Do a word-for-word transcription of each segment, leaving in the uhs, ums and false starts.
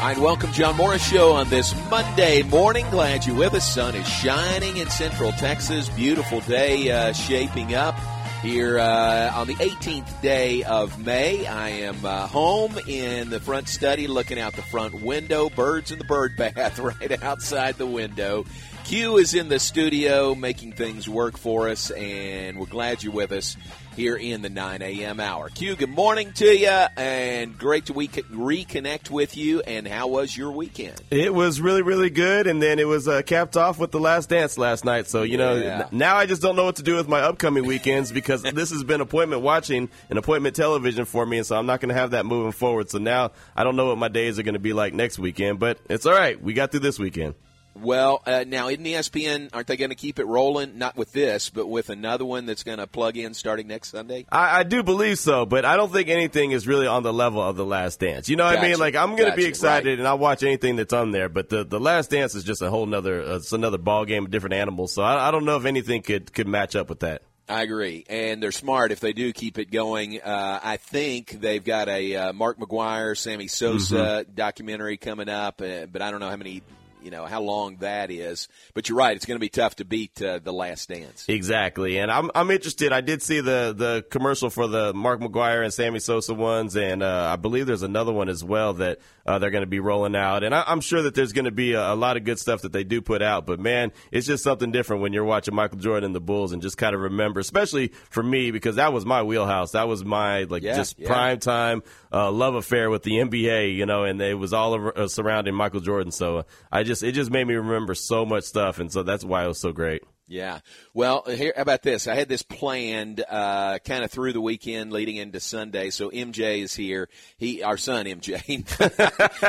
All right, welcome, John Morris Show on this Monday morning. Glad you're with us. Sun is shining in Central Texas. Beautiful day uh, shaping up here uh, on the eighteenth day of May. I am uh, home in the front study looking out the front window. Birds in the bird bath right outside the window. Q is in the studio making things work for us, and we're glad you're with us here in the nine a.m. hour. Q, good morning to you, and great to we reconnect with you. And how was your weekend? It was really, really good, and then it was uh, capped off with The Last Dance last night. So, you know, yeah. now I just don't know what to do with my upcoming weekends because this has been appointment watching and appointment television for me, and so I'm not going to have that moving forward. So now I don't know what my days are going to be like next weekend, but it's all right. We got through this weekend. Well, uh, now, isn't E S P N, aren't they going to keep it rolling? Not with this, but with another one that's going to plug in starting next Sunday? I, I do believe so, but I don't think anything is really on the level of The Last Dance. You know what gotcha. I mean? Like, I'm going to gotcha. be excited, right. and I'll watch anything that's on there, but the, the Last Dance is just a whole nother, uh, it's another ball game of different animals, so I, I don't know if anything could, could match up with that. I agree, and they're smart if they do keep it going. Uh, I think they've got a uh, Mark McGwire, Sammy Sosa mm-hmm. documentary coming up, uh, but I don't know how many... You know, how long that is. But you're right, it's going to be tough to beat uh, The Last Dance. Exactly. And I'm I'm interested. I did see the, the commercial for the Mark McGwire and Sammy Sosa ones, and uh, I believe there's another one as well that uh, they're going to be rolling out. And I, I'm sure that there's going to be a, a lot of good stuff that they do put out. But, man, it's just something different when you're watching Michael Jordan and the Bulls and just kind of remember, especially for me, because that was my wheelhouse. That was my, like, yeah, just yeah. prime time uh, love affair with the N B A, you know, and it was all over, uh, surrounding Michael Jordan. So uh, I just it just made me remember so much stuff, and so that's why it was so great. Yeah. Well, here, how about this? I had this planned uh, kind of through the weekend leading into Sunday, so M J is here. He, Our son, M J.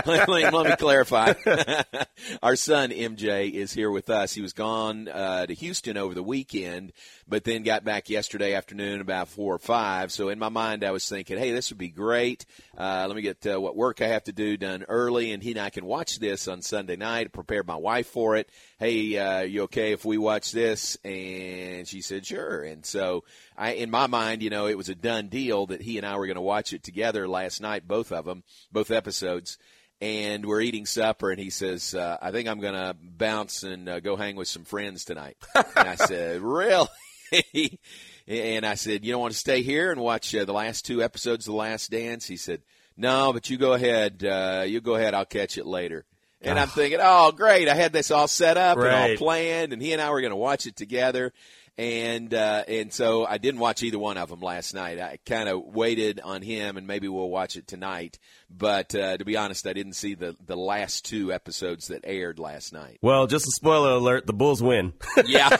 let, let, let me clarify. Our son, M J, is here with us. He was gone uh, to Houston over the weekend, but then got back yesterday afternoon about four or five. So in my mind, I was thinking, hey, this would be great. Uh, let me get uh, what work I have to do done early, and he and I can watch this on Sunday night. Prepared my wife for it. Hey, uh, you okay if we watch this? And she said, sure. And so I, in my mind, you know, it was a done deal that he and I were going to watch it together last night, both of them, both episodes. And we're eating supper, and he says, uh, I think I'm going to bounce and uh, go hang with some friends tonight. And I said, really? And I said, you don't want to stay here and watch uh, the last two episodes of The Last Dance? He said, no, but you go ahead. Uh, you go ahead. I'll catch it later. And I'm thinking, oh, great, I had this all set up right. and all planned, and he and I were going to watch it together. And uh, and so I didn't watch either one of them last night. I kind of waited on him, and maybe we'll watch it tonight. But uh, to be honest, I didn't see the, the last two episodes that aired last night. Well, just a spoiler alert, the Bulls win. Yeah.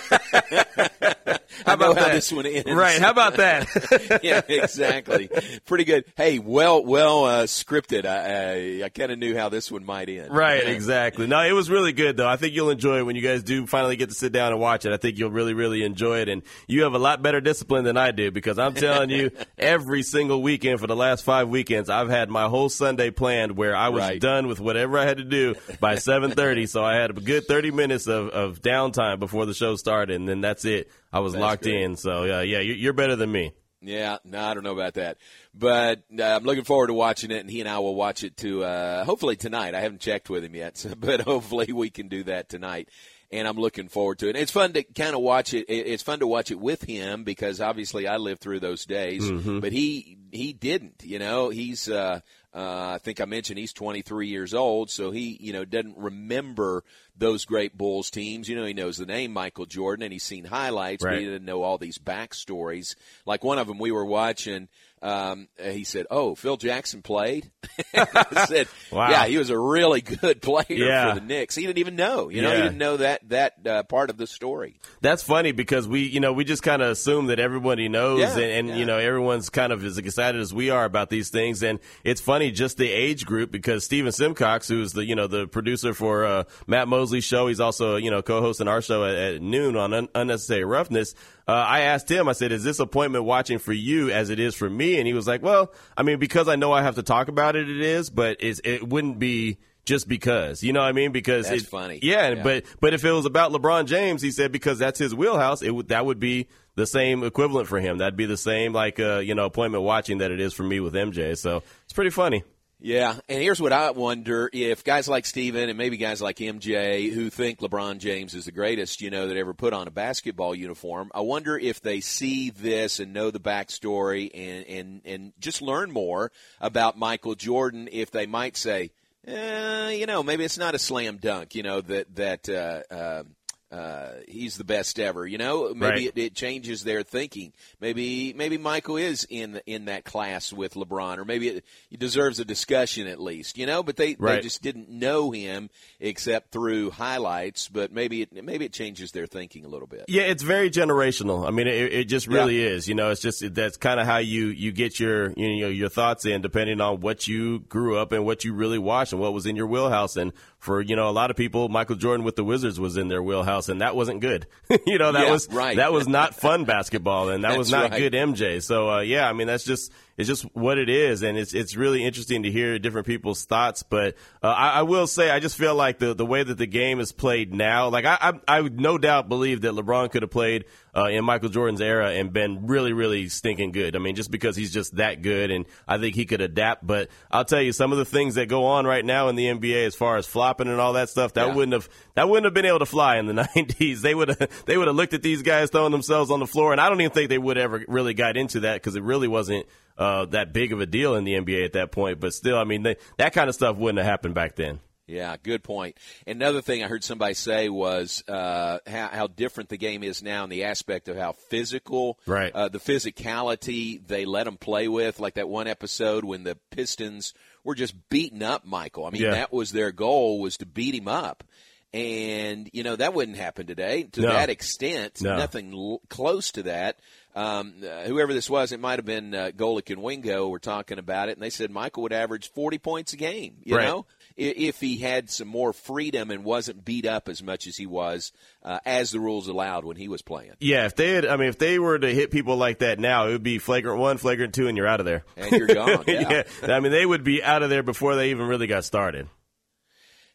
How about how this one ends? Right, how about that? Yeah, exactly. Pretty good. Hey, well well uh, scripted. I I, I kind of knew how this one might end. Right, exactly. No, it was really good, though. I think you'll enjoy it when you guys do finally get to sit down and watch it. I think you'll really, really enjoy it. And you have a lot better discipline than I do because I'm telling you, every single weekend for the last five weekends, I've had my whole Sunday planned where I was right. done with whatever I had to do by seven thirty. So I had a good thirty minutes of, of downtime before the show started, and then that's it. I was That's locked great. in, so uh, yeah, you're better than me. Yeah, no, I don't know about that. But uh, I'm looking forward to watching it, and he and I will watch it to uh, hopefully tonight. I haven't checked with him yet, so, but hopefully we can do that tonight. And I'm looking forward to it. It's fun to kind of watch it. It's fun to watch it with him because obviously I lived through those days, mm-hmm. but he he didn't. You know, he's uh, uh, I think I mentioned he's twenty-three years old, so he you know doesn't remember those great Bulls teams. You know, he knows the name Michael Jordan and he's seen highlights, right. but he didn't know all these backstories. Like one of them we were watching. Um, he said, oh, Phil Jackson played? I said, wow. yeah, he was a really good player yeah. for the Knicks. He didn't even know. You know, yeah. he didn't know that that uh, part of the story. That's funny because we, you know, we just kind of assume that everybody knows yeah. and, and yeah. you know, everyone's kind of as excited as we are about these things. And it's funny, just the age group, because Steven Simcox, who's the, you know, the producer for uh, Matt Mosley's show, he's also, you know, co-hosting our show at, at noon on Un- Unnecessary Roughness. Uh, I asked him, I said, is this appointment watching for you as it is for me? And he was like, well, I mean, because I know I have to talk about it, it is, but it's, it wouldn't be just because, you know what I mean? Because that's it, funny. Yeah, yeah. But, but if it was about LeBron James, he said, because that's his wheelhouse, it would, that would be the same equivalent for him. That'd be the same, like, uh, you know, appointment watching that it is for me with M J. So it's pretty funny. Yeah, and here's what I wonder, if guys like Steven and maybe guys like M J who think LeBron James is the greatest, you know, that ever put on a basketball uniform, I wonder if they see this and know the backstory and, and, and just learn more about Michael Jordan, if they might say, eh, you know, maybe it's not a slam dunk, you know, that, that uh, uh, uh, he's the best ever, you know. Maybe right. it, it changes their thinking. Maybe maybe Michael is in in that class with LeBron, or maybe it, it deserves a discussion at least, you know. But they, right. they just didn't know him except through highlights. But maybe it, maybe it changes their thinking a little bit. Yeah, it's very generational. I mean, it, it just really yeah. is. You know, it's just that's kind of how you, you get your you know your thoughts in, depending on what you grew up and what you really watched and what was in your wheelhouse. And for you know a lot of people, Michael Jordan with the Wizards was in their wheelhouse. And that wasn't good. you know, that yeah, was right. that was not fun basketball, and that was not right. good M J. So, uh, yeah, I mean, that's just it's just what it is, and it's it's really interesting to hear different people's thoughts. But uh, I, I will say, I just feel like the the way that the game is played now, like I I, I would no doubt believe that LeBron could have played uh, in Michael Jordan's era and been really, really stinking good. I mean, just because he's just that good, and I think he could adapt. But I'll tell you, some of the things that go on right now in the N B A as far as flopping and all that stuff, that yeah. wouldn't have that wouldn't have been able to fly in the nineties. They would have they would have looked at these guys throwing themselves on the floor, and I don't even think they would ever really got into that, because it really wasn't uh, that big of a deal in the N B A at that point. But still, I mean, they, that kind of stuff wouldn't have happened back then. Yeah, good point. Another thing I heard somebody say was uh, how, how different the game is now in the aspect of how physical, right. uh, the physicality they let them play with, like that one episode when the Pistons were just beating up Michael. I mean, yeah. that was their goal, was to beat him up. And, you know, that wouldn't happen today to no. that extent, no. nothing l- close to that. Um, uh, whoever this was, it might have been uh, Golic and Wingo were talking about it, and they said Michael would average forty points a game, you right. know, if, if he had some more freedom and wasn't beat up as much as he was uh, as the rules allowed when he was playing. Yeah, if they had, I mean, if they were to hit people like that now, it would be flagrant one, flagrant two, and you're out of there. And you're gone, yeah. yeah. I mean, they would be out of there before they even really got started.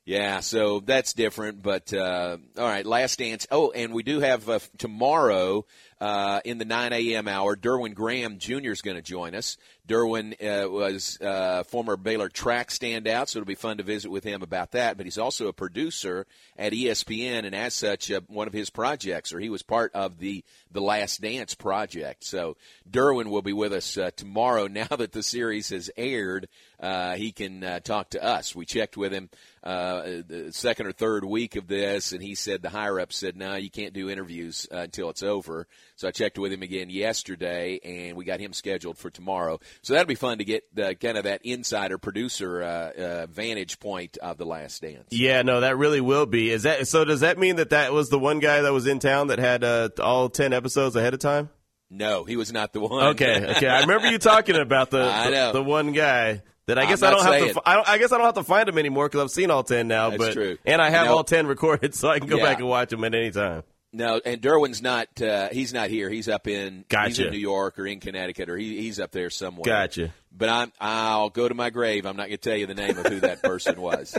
Yeah, so that's different, but uh, all right, Last Dance. Oh, and we do have uh, tomorrow uh, in the nine a.m. hour, Derwin Graham Junior is going to join us. Derwin uh, was uh former Baylor track standout, so it'll be fun to visit with him about that. But he's also a producer at E S P N, and as such, uh, one of his projects, or he was part of the, the Last Dance project. So Derwin will be with us uh, tomorrow. Now that the series has aired, uh, he can uh, talk to us. We checked with him Uh, the second or third week of this, and he said the higher-ups said, no, you can't do interviews uh, until it's over. So I checked with him again yesterday, and we got him scheduled for tomorrow. So that'll be fun to get uh, kind of that insider producer uh, uh, vantage point of The Last Dance. Yeah, no, that really will be. Is that so? Does that mean that that was the one guy that was in town that had uh, all ten episodes ahead of time? No, he was not the one. Okay, okay. I remember you talking about the the, the one guy. That I guess I don't saying. have to. I, don't, I guess I don't have to find them anymore because I've seen all ten now. That's but, true. And I have you know, all ten recorded, so I can go yeah. back and watch them at any time. No, and Derwin's not. Uh, he's not here. He's up in. Gotcha. He's in New York or in Connecticut, or he, he's up there somewhere. Gotcha. But I'm, I'll go to my grave. I'm not going to tell you the name of who that person was.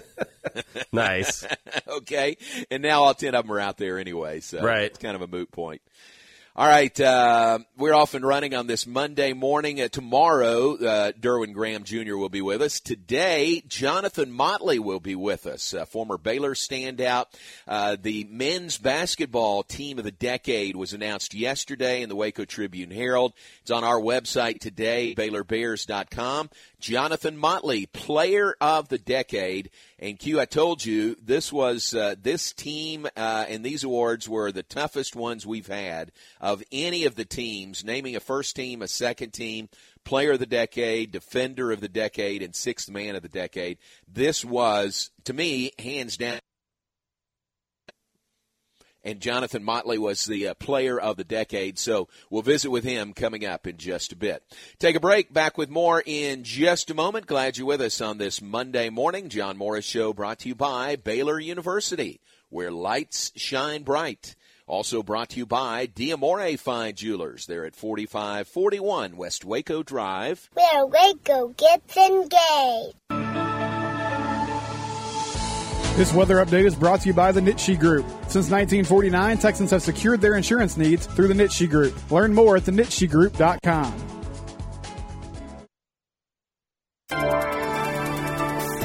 Nice. Okay. And now all ten of them are out there anyway, so right. it's kind of a moot point. All right, uh, we're off and running on this Monday morning. Uh, tomorrow, uh, Derwin Graham Junior will be with us. Today, Jonathan Motley will be with us, a former Baylor standout. Uh, the men's basketball team of the decade was announced yesterday in the Waco Tribune-Herald. It's on our website today, Baylor Bears dot com. Jonathan Motley, player of the decade. And Q, I told you this was uh, this team uh, and these awards were the toughest ones we've had of any of the teams, naming a first team, a second team, player of the decade, defender of the decade, and sixth man of the decade. This was, to me, hands down. And Jonathan Motley was the uh, player of the decade, so we'll visit with him coming up in just a bit. Take a break. Back with more in just a moment. Glad you're with us on this Monday morning. John Morris Show brought to you by Baylor University, where lights shine bright. Also brought to you by D'Amore Fine Jewelers. They're at forty-five forty-one West Waco Drive, where Waco gets engaged. This weather update is brought to you by the Nitsche Group. Since nineteen forty-nine, Texans have secured their insurance needs through the Nitsche Group. Learn more at the nitsche group dot com.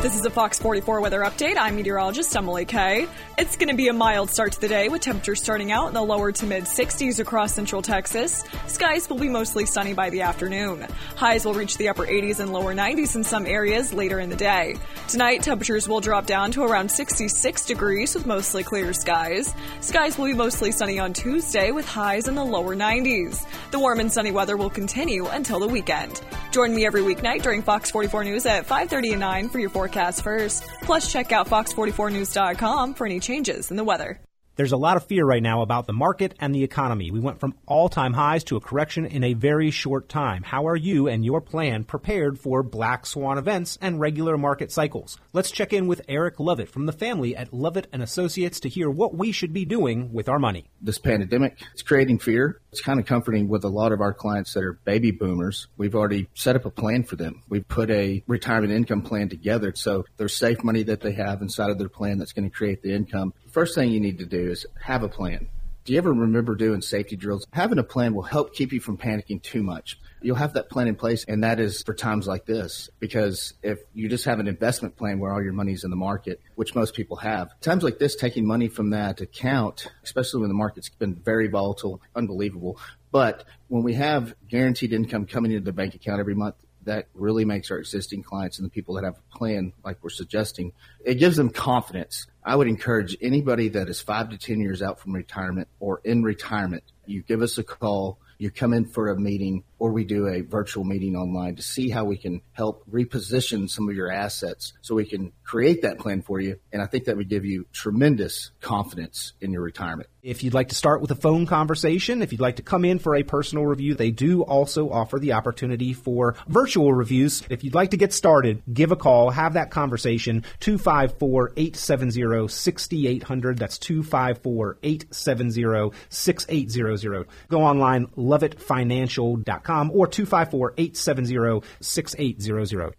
This is a Fox forty-four weather update. I'm meteorologist Emily Kay. It's going to be a mild start to the day with temperatures starting out in the lower to mid sixties across central Texas. Skies will be mostly sunny by the afternoon. Highs will reach the upper eighties and lower nineties in some areas later in the day. Tonight, temperatures will drop down to around sixty-six degrees with mostly clear skies. Skies will be mostly sunny on Tuesday with highs in the lower nineties. The warm and sunny weather will continue until the weekend. Join me every weeknight during Fox forty-four News at five thirty and nine for your forecast first. Plus, check out fox forty-four news dot com for any changes in the weather. There's a lot of fear right now about the market and the economy. We went from all-time highs to a correction in a very short time. How are you and your plan prepared for black swan events and regular market cycles? Let's check in with Eric Lovett from the family at Lovett and Associates to hear what we should be doing with our money. This pandemic is creating fear. It's kind of comforting with a lot of our clients that are baby boomers. We've already set up a plan for them. We've put a retirement income plan together, so there's safe money that they have inside of their plan that's going to create the income. First thing you need to do is have a plan. Do you ever remember doing safety drills? Having a plan will help keep you from panicking too much. You'll have that plan in place, and that is for times like this, because if you just have an investment plan where all your money's in the market, which most people have, times like this, taking money from that account, especially when the market's been very volatile, unbelievable. But when we have guaranteed income coming into the bank account every month, that really makes our existing clients and the people that have a plan like we're suggesting, it gives them confidence. I would encourage anybody that is five to ten years out from retirement or in retirement, you give us a call, you come in for a meeting, or we do a virtual meeting online to see how we can help reposition some of your assets so we can create that plan for you. And I think that would give you tremendous confidence in your retirement. If you'd like to start with a phone conversation, if you'd like to come in for a personal review, they do also offer the opportunity for virtual reviews. If you'd like to get started, give a call, have that conversation, two five four, eight seven zero, six eight zero zero. That's two five four, eight seven zero, six eight zero zero. Go online, love it financial dot com. Or two five four, eight seven zero, six eight zero zero.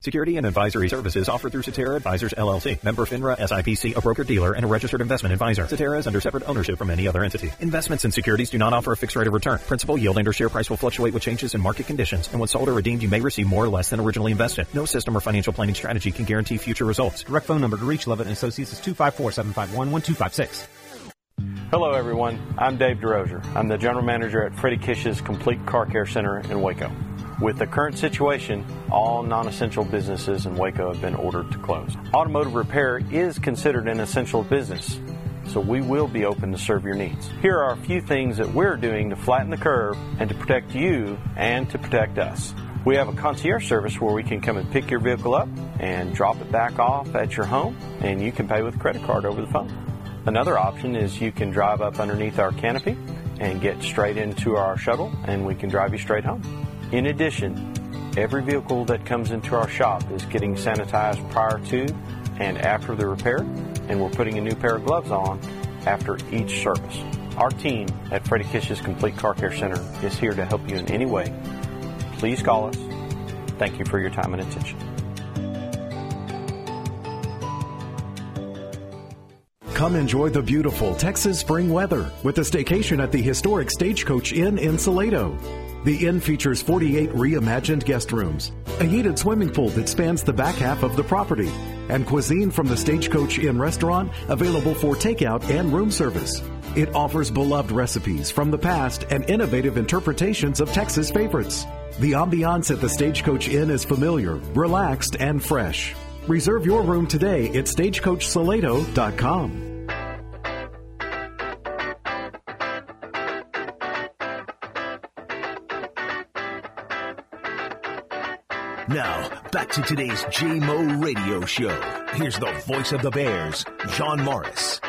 Security and advisory services offered through Cetera Advisors, L L C. Member FINRA, S I P C, a broker-dealer, and a registered investment advisor. Cetera is under separate ownership from any other entity. Investments in securities do not offer a fixed rate of return. Principal, yield, and or share price will fluctuate with changes in market conditions. And when sold or redeemed, you may receive more or less than originally invested. No system or financial planning strategy can guarantee future results. Direct phone number to reach Lovett and Associates is two five four, seven five one, one two five six. Hello, everyone. I'm Dave DeRosier. I'm the general manager at Freddie Kish's Complete Car Care Center in Waco. With the current situation, all non-essential businesses in Waco have been ordered to close. Automotive repair is considered an essential business, so we will be open to serve your needs. Here are a few things that we're doing to flatten the curve and to protect you and to protect us. We have a concierge service where we can come and pick your vehicle up and drop it back off at your home, and you can pay with a credit card over the phone. Another option is you can drive up underneath our canopy and get straight into our shuttle, and we can drive you straight home. In addition, every vehicle that comes into our shop is getting sanitized prior to and after the repair, and we're putting a new pair of gloves on after each service. Our team at Freddie Kish's Complete Car Care Center is here to help you in any way. Please call us. Thank you for your time and attention. Come enjoy the beautiful Texas spring weather with a staycation at the historic Stagecoach Inn in Salado. The inn features forty-eight reimagined guest rooms, a heated swimming pool that spans the back half of the property, and cuisine from the Stagecoach Inn restaurant available for takeout and room service. It offers beloved recipes from the past and innovative interpretations of Texas favorites. The ambiance at the Stagecoach Inn is familiar, relaxed, and fresh. Reserve your room today at stagecoach salado dot com. Now, back to today's J-Mo Radio Show. Here's the voice of the Bears, John Morris.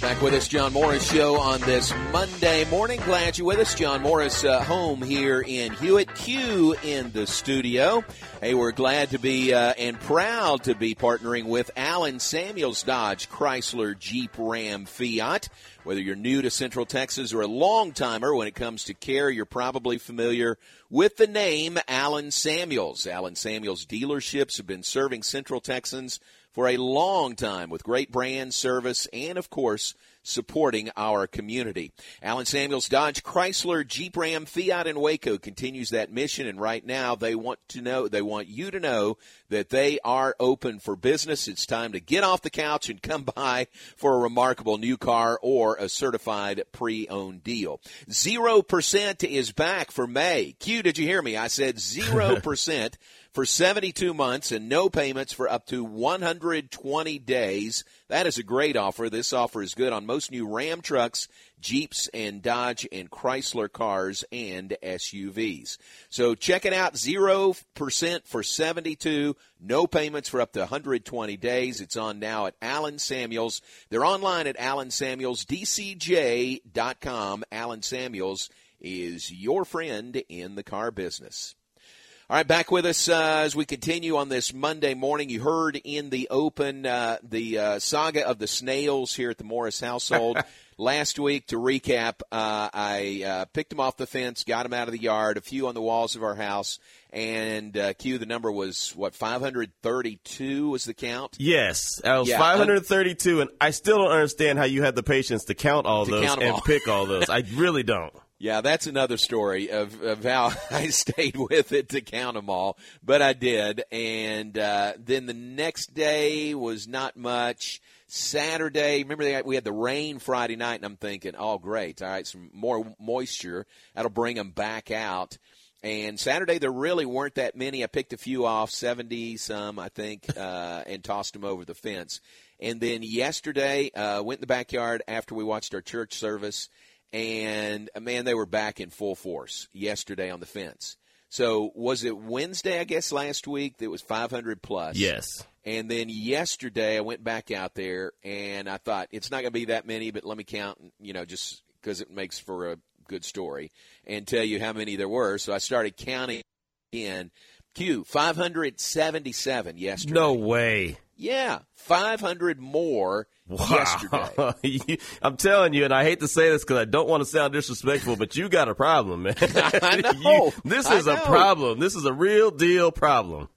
Back with us, John Morris Show on this Monday morning. Glad you're with us. John Morris uh, home here in Hewitt. Q in the studio. Hey, we're glad to be uh, and proud to be partnering with Allen Samuels Dodge, Chrysler, Jeep, Ram, Fiat. Whether you're new to Central Texas or a long-timer when it comes to care, you're probably familiar with the name Allen Samuels. Allen Samuels dealerships have been serving Central Texans for a long time with great brand service and, of course, supporting our community. Allen Samuels Dodge Chrysler Jeep Ram Fiat in Waco continues that mission, and right now they want to know, they want you to know that they are open for business. It's time to get off the couch and come by for a remarkable new car or a certified pre-owned deal. Zero percent is back for May. Q, did you hear me? I said zero percent for seventy-two months and no payments for up to one hundred twenty days. That is a great offer. This offer is good on most new Ram trucks, Jeeps, and Dodge and Chrysler cars and S U Vs. So check it out, zero percent for seventy-two, no payments for up to one hundred twenty days. It's on now at Allen Samuels. They're online at allen samuels d c j dot com. Allen Samuels is your friend in the car business. All right, back with us uh, as we continue on this Monday morning. You heard in the open uh, the uh, saga of the snails here at the Morris household. Last week, to recap, uh, I uh, picked them off the fence, got them out of the yard, a few on the walls of our house, and, uh, Q, the number was, what, five hundred thirty-two was the count? Yes, that was yeah, five hundred thirty-two, and I still don't understand how you had the patience to count all to those count and all. pick all those. I really don't. Yeah, that's another story of, of how I stayed with it to count them all, but I did. And uh, then the next day was not much. Saturday, remember they, we had the rain Friday night, and I'm thinking, oh, great, all right, some more moisture. That'll bring them back out. And Saturday there really weren't that many. I picked a few off, seventy some, I think, uh, and tossed them over the fence. And then yesterday uh, went in the backyard after we watched our church service. And, man, they were back in full force yesterday on the fence. So was it Wednesday, I guess, last week that was five hundred plus? Yes. And then yesterday I went back out there, and I thought it's not going to be that many, but let me count, you know, just because it makes for a good story, and tell you how many there were. So I started counting in. Q, five hundred seventy-seven yesterday. No way. Yeah, five hundred more wow. yesterday. you, I'm telling you, and I hate to say this because I don't want to sound disrespectful, but you got a problem, man. I know. You, this is I know. a problem. This is a real deal problem.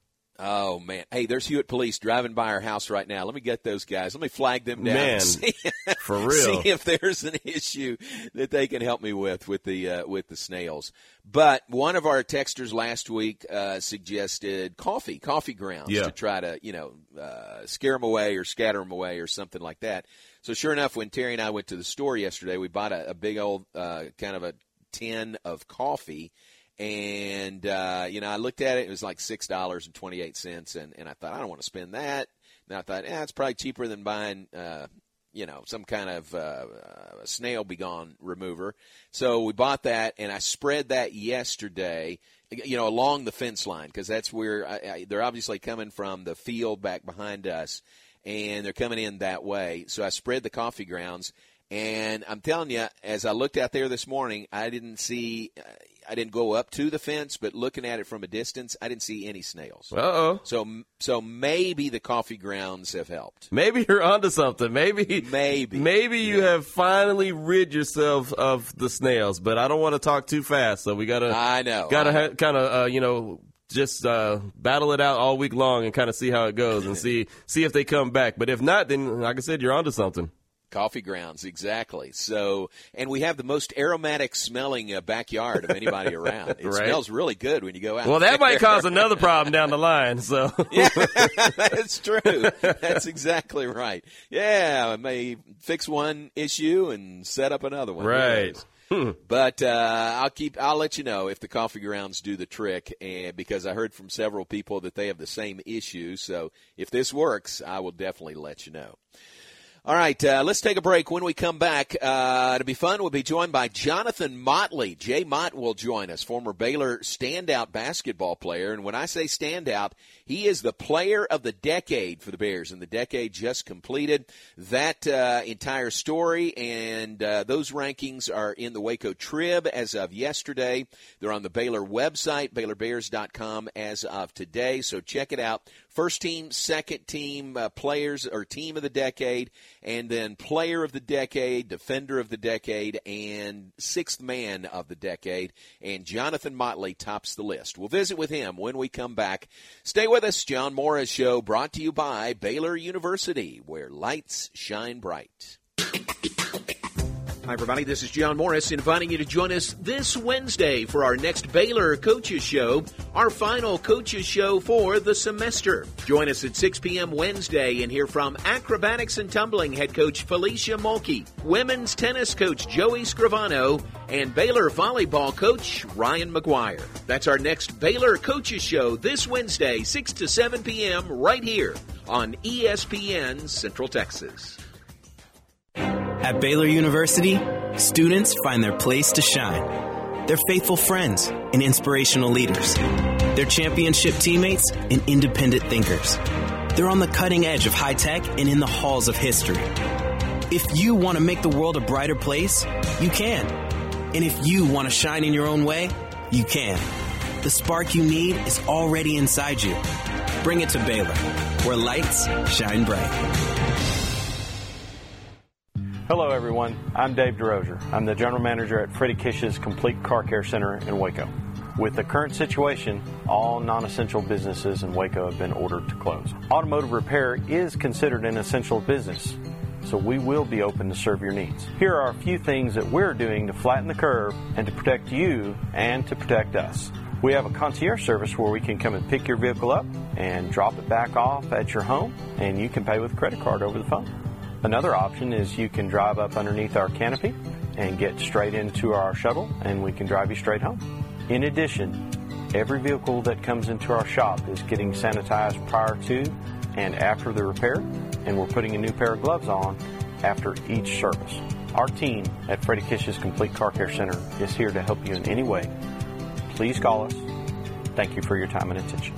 Oh, man. Hey, there's Hewitt Police driving by our house right now. Let me get those guys. Let me flag them down. Man, see, for real. See if there's an issue that they can help me with, with the uh, with the snails. But one of our texters last week uh, suggested coffee, coffee grounds yeah. to try to, you know, uh, scare them away or scatter them away or something like that. So sure enough, when Terry and I went to the store yesterday, we bought a, a big old uh, kind of a tin of coffee. And, uh, you know, I looked at it. It was like six dollars and twenty-eight cents, and, and I thought, I don't want to spend that. And I thought, eh, it's probably cheaper than buying, uh, you know, some kind of uh, a snail begone remover. So we bought that, and I spread that yesterday, you know, along the fence line because that's where I, I, they're obviously coming from the field back behind us, and they're coming in that way. So I spread the coffee grounds, and I'm telling you, as I looked out there this morning, I didn't see uh, – I didn't go up to the fence, but looking at it from a distance, I didn't see any snails. Uh-oh. So so maybe the coffee grounds have helped. Maybe you're onto something. Maybe maybe, maybe you yeah. have finally rid yourself of the snails, but I don't want to talk too fast, so we got to I know. Got to ha- kind of, uh, you know, just uh, battle it out all week long and kind of see how it goes and see see if they come back. But if not, then, like I said, you're onto something. Coffee grounds, exactly. So, and we have the most aromatic smelling uh, backyard of anybody around. It right? smells really good when you go out. Well, that there. might cause another problem down the line. So, yeah, that's true. That's exactly right. Yeah, it may fix one issue and set up another one. Right. Hmm. But uh, I'll keep. I'll let you know if the coffee grounds do the trick, and because I heard from several people that they have the same issue. So, if this works, I will definitely let you know. All right, uh, let's take a break. When we come back, uh, to be fun, we'll be joined by Jonathan Motley. Jay Mott will join us, former Baylor standout basketball player. And when I say standout, he is the player of the decade for the Bears, and the decade just completed. That uh, entire story and uh, those rankings are in the Waco Trib as of yesterday. They're on the Baylor website, baylor bears dot com, as of today. So check it out. First team, second team, uh, players or team of the decade. and then Player of the Decade, Defender of the Decade, and Sixth Man of the Decade. And Jonathan Motley tops the list. We'll visit with him when we come back. Stay with us. John Morris Show, brought to you by Baylor University, where lights shine bright. Hi, everybody. This is John Morris inviting you to join us this Wednesday for our next Baylor Coaches Show, our final Coaches Show for the semester. Join us at six p.m. Wednesday and hear from acrobatics and tumbling head coach Felicia Mulkey, women's tennis coach Joey Scrivano, and Baylor volleyball coach Ryan McGwire. That's our next Baylor Coaches Show this Wednesday, six to seven p.m. right here on E S P N Central Texas. At Baylor University, students find their place to shine. They're faithful friends and inspirational leaders. They're championship teammates and independent thinkers. They're on the cutting edge of high tech and in the halls of history. If you want to make the world a brighter place, you can. And if you want to shine in your own way, you can. The spark you need is already inside you. Bring it to Baylor, where lights shine bright. Hello, everyone. I'm Dave DeRosier. I'm the general manager at Freddie Kish's Complete Car Care Center in Waco. With the current situation, all non-essential businesses in Waco have been ordered to close. Automotive repair is considered an essential business, so we will be open to serve your needs. Here are a few things that we're doing to flatten the curve and to protect you and to protect us. We have a concierge service where we can come and pick your vehicle up and drop it back off at your home, and you can pay with a credit card over the phone. Another option is you can drive up underneath our canopy and get straight into our shuttle, and we can drive you straight home. In addition, every vehicle that comes into our shop is getting sanitized prior to and after the repair, and we're putting a new pair of gloves on after each service. Our team at Freddie Kish's Complete Car Care Center is here to help you in any way. Please call us. Thank you for your time and attention.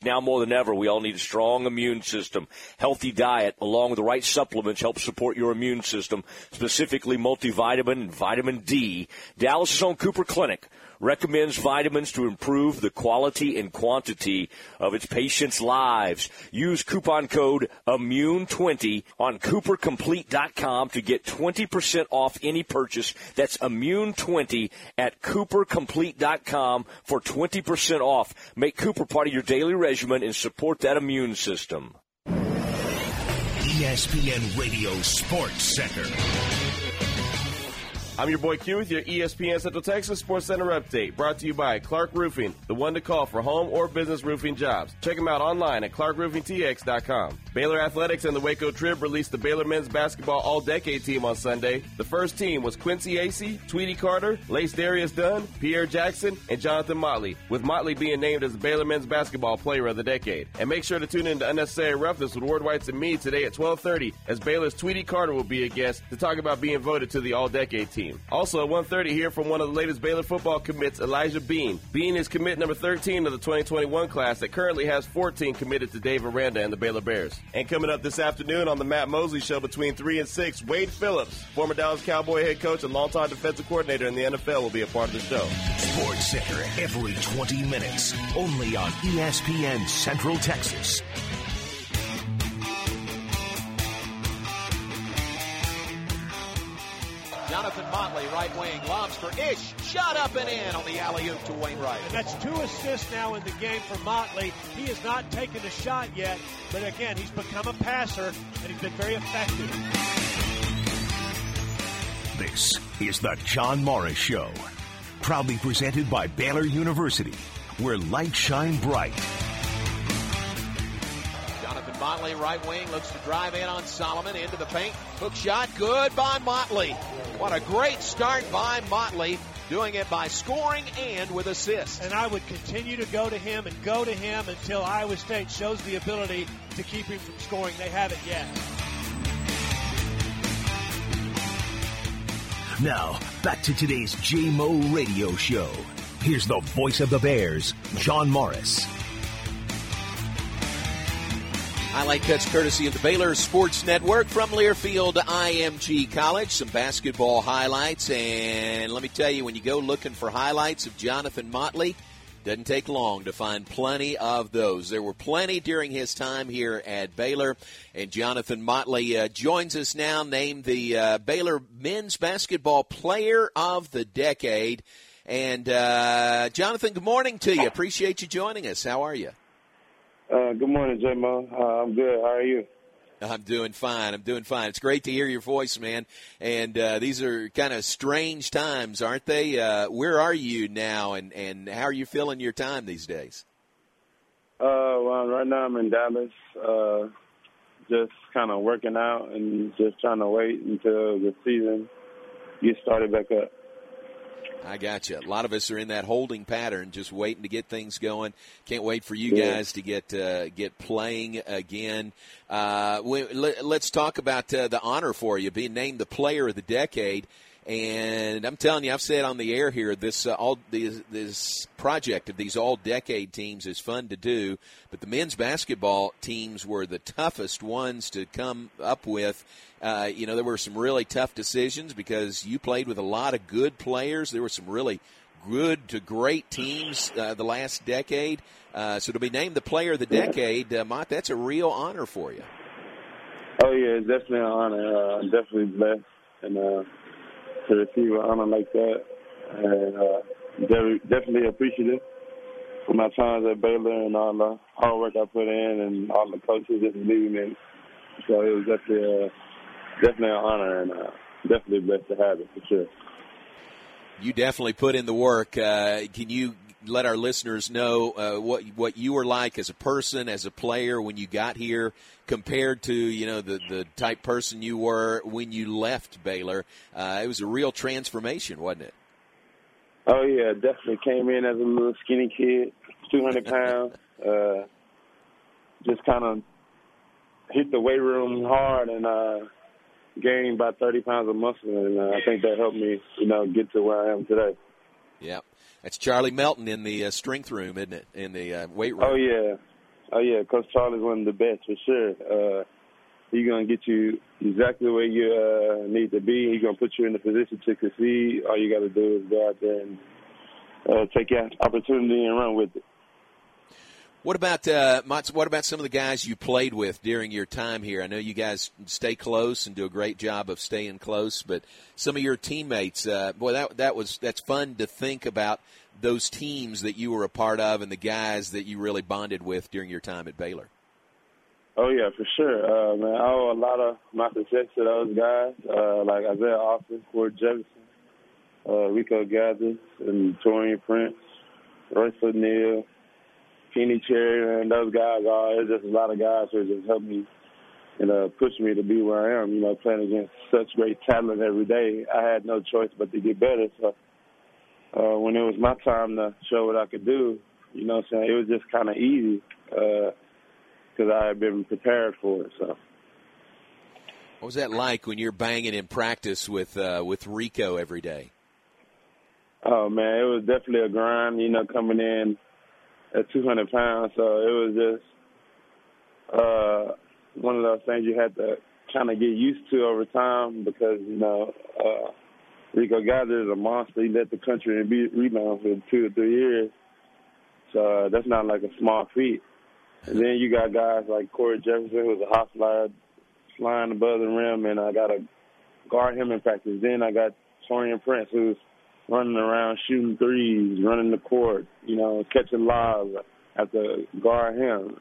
Now more than ever, we all need a strong immune system. Healthy diet, along with the right supplements, helps support your immune system, specifically multivitamin and vitamin D. Dallas' own Cooper Clinic recommends vitamins to improve the quality and quantity of its patients' lives. Use coupon code immune twenty on cooper complete dot com to get twenty percent off any purchase. That's immune twenty at cooper complete dot com for twenty percent off. Make Cooper part of your daily regimen and support that immune system. E S P N Radio Sports Center. I'm your boy Q with your E S P N Central Texas Sports Center update, brought to you by Clark Roofing, the one to call for home or business roofing jobs. Check them out online at clark roofing t x dot com. Baylor Athletics and the Waco Trib released the Baylor men's basketball all-decade team on Sunday. The first team was Quincy Acey, Tweety Carter, LaceDarius Dunn, Pierre Jackson, and Jonathan Motley, with Motley being named as the Baylor men's basketball player of the decade. And make sure to tune in to Unnecessary Roughness with Ward Whites and me today at twelve thirty, as Baylor's Tweety Carter will be a guest to talk about being voted to the all-decade team. Also at one thirty, hear from one of the latest Baylor football commits, Elijah Bean. Bean is commit number thirteen of the twenty twenty-one class that currently has fourteen committed to Dave Aranda and the Baylor Bears. And coming up this afternoon on the Matt Mosley Show between three and six, Wade Phillips, former Dallas Cowboy head coach and longtime defensive coordinator in the N F L, will be a part of the show. Sports Center every twenty minutes, only on E S P N Central Texas. Jonathan Motley, right wing, lobs for Ish, shot up and in on the alley-oop to Wainwright. And that's two assists now in the game for Motley. He has not taken a shot yet, but again, he's become a passer, and he's been very effective. This is the John Morris Show, proudly presented by Baylor University, where lights shine bright. Jonathan Motley, right wing, looks to drive in on Solomon, into the paint, hook shot, good by Motley. What a great start by Motley, doing it by scoring and with assists. And I would continue to go to him and go to him until Iowa State shows the ability to keep him from scoring. They haven't yet. Now, back to today's J-Mo Radio Show. Here's the voice of the Bears, John Morris. Highlight cuts courtesy of the Baylor Sports Network from Learfield to I M G College. Some basketball highlights, and let me tell you, when you go looking for highlights of Jonathan Motley, Doesn't take long to find plenty of those. There were plenty during his time here at Baylor. And Jonathan Motley uh, joins us now, named the uh, Baylor Men's Basketball Player of the Decade. And, uh, Jonathan, good morning to you. Appreciate you joining us. How are you? Uh, good morning, J-Mo. Uh, I'm good. How are you? I'm doing fine. I'm doing fine. It's great to hear your voice, man. And uh, these are kind of strange times, aren't they? Uh, where are you now, and, and how are you filling your time these days? Uh, well, right now I'm in Dallas, uh, just kind of working out and just trying to wait until the season gets started back up. I got you. A lot of us are in that holding pattern, just waiting to get things going. Can't wait for you guys to get uh, get playing again. Uh, we, let, let's talk about uh, the honor for you, being named the Player of the Decade. And I'm telling you, I've said on the air here, this uh, all this, this project of these all-decade teams is fun to do, but the men's basketball teams were the toughest ones to come up with. Uh, you know, there were some really tough decisions because you played with a lot of good players. There were some really good to great teams uh, the last decade. Uh, so to be named the Player of the Decade, uh, Mott, that's a real honor for you. Oh, yeah, it's definitely an honor. Uh, I'm definitely blessed. And, uh, to receive an honor like that, and uh, definitely appreciative for my times at Baylor and all the hard work I put in and all the coaches that believe me. So it was definitely, uh, definitely an honor, and uh, definitely blessed to have it for sure. You definitely put in the work. Uh, can you let our listeners know uh, what what you were like as a person, as a player when you got here, compared to you know the the type person you were when you left Baylor? Uh, it was a real transformation, wasn't it? Oh yeah, definitely came in as a little skinny kid, two hundred pounds, uh, just kind of hit the weight room hard and uh, gained about thirty pounds of muscle, and uh, I think that helped me, you know, get to where I am today. Yeah. That's Charlie Melton in the uh, strength room, isn't it, in the uh, weight room? Oh, yeah. Oh, yeah, Coach Charlie's one of the best for sure. Uh, he's going to get you exactly where you uh, need to be. He's going to put you in the position to succeed. All you got to do is go out there and uh, take your opportunity and run with it. What about, uh, Mats, what about some of the guys you played with during your time here? I know you guys stay close and do a great job of staying close, but some of your teammates, uh, boy, that that was that's fun to think about those teams that you were a part of and the guys that you really bonded with during your time at Baylor. Oh, yeah, for sure. Uh, man, I owe a lot of my success to those guys, uh, like Isaiah Austin, Ford Jefferson, uh, Rico Gathers, and Taurean Prince, Royce Neal, Kenny Cherry, and those guys are, there's just a lot of guys who just helped me and uh, pushed me to be where I am, you know, playing against such great talent every day. I had no choice but to get better. So uh, when it was my time to show what I could do, you know what I'm saying, it was just kind of easy because uh, I had been prepared for it. So. What was that like when you're banging in practice with uh, with Rico every day? Oh, man, it was definitely a grind, you know, coming in at two hundred pounds, so it was just uh, one of those things you had to kind of get used to over time because, you know, uh, Rico Gathers is a monster. He led the country in rebounds for two or three years, so uh, that's not like a small feat. And then you got guys like Corey Jefferson, who's a hot flyer, flying above the rim, and I got to guard him in practice. Then I got Taurean Prince, who's running around, shooting threes, running the court, you know, catching lobs, have to guard him.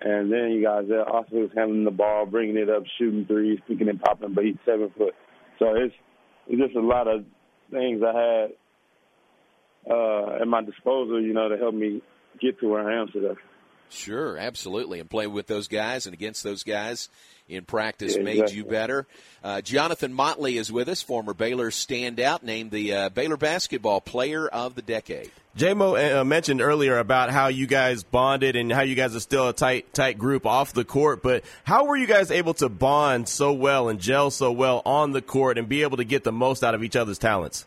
And then you guys there also was handling the ball, bringing it up, shooting threes, picking and popping, but he's seven foot. So it's, it's just a lot of things I had uh, at my disposal, you know, to help me get to where I am today. Sure, absolutely. And playing with those guys and against those guys in practice yeah, made exactly. you better. Uh, Jonathan Motley is with us, former Baylor standout, named the uh, Baylor Basketball Player of the Decade. J-Mo uh, mentioned earlier about how you guys bonded and how you guys are still a tight, tight group off the court, but how were you guys able to bond so well and gel so well on the court and be able to get the most out of each other's talents?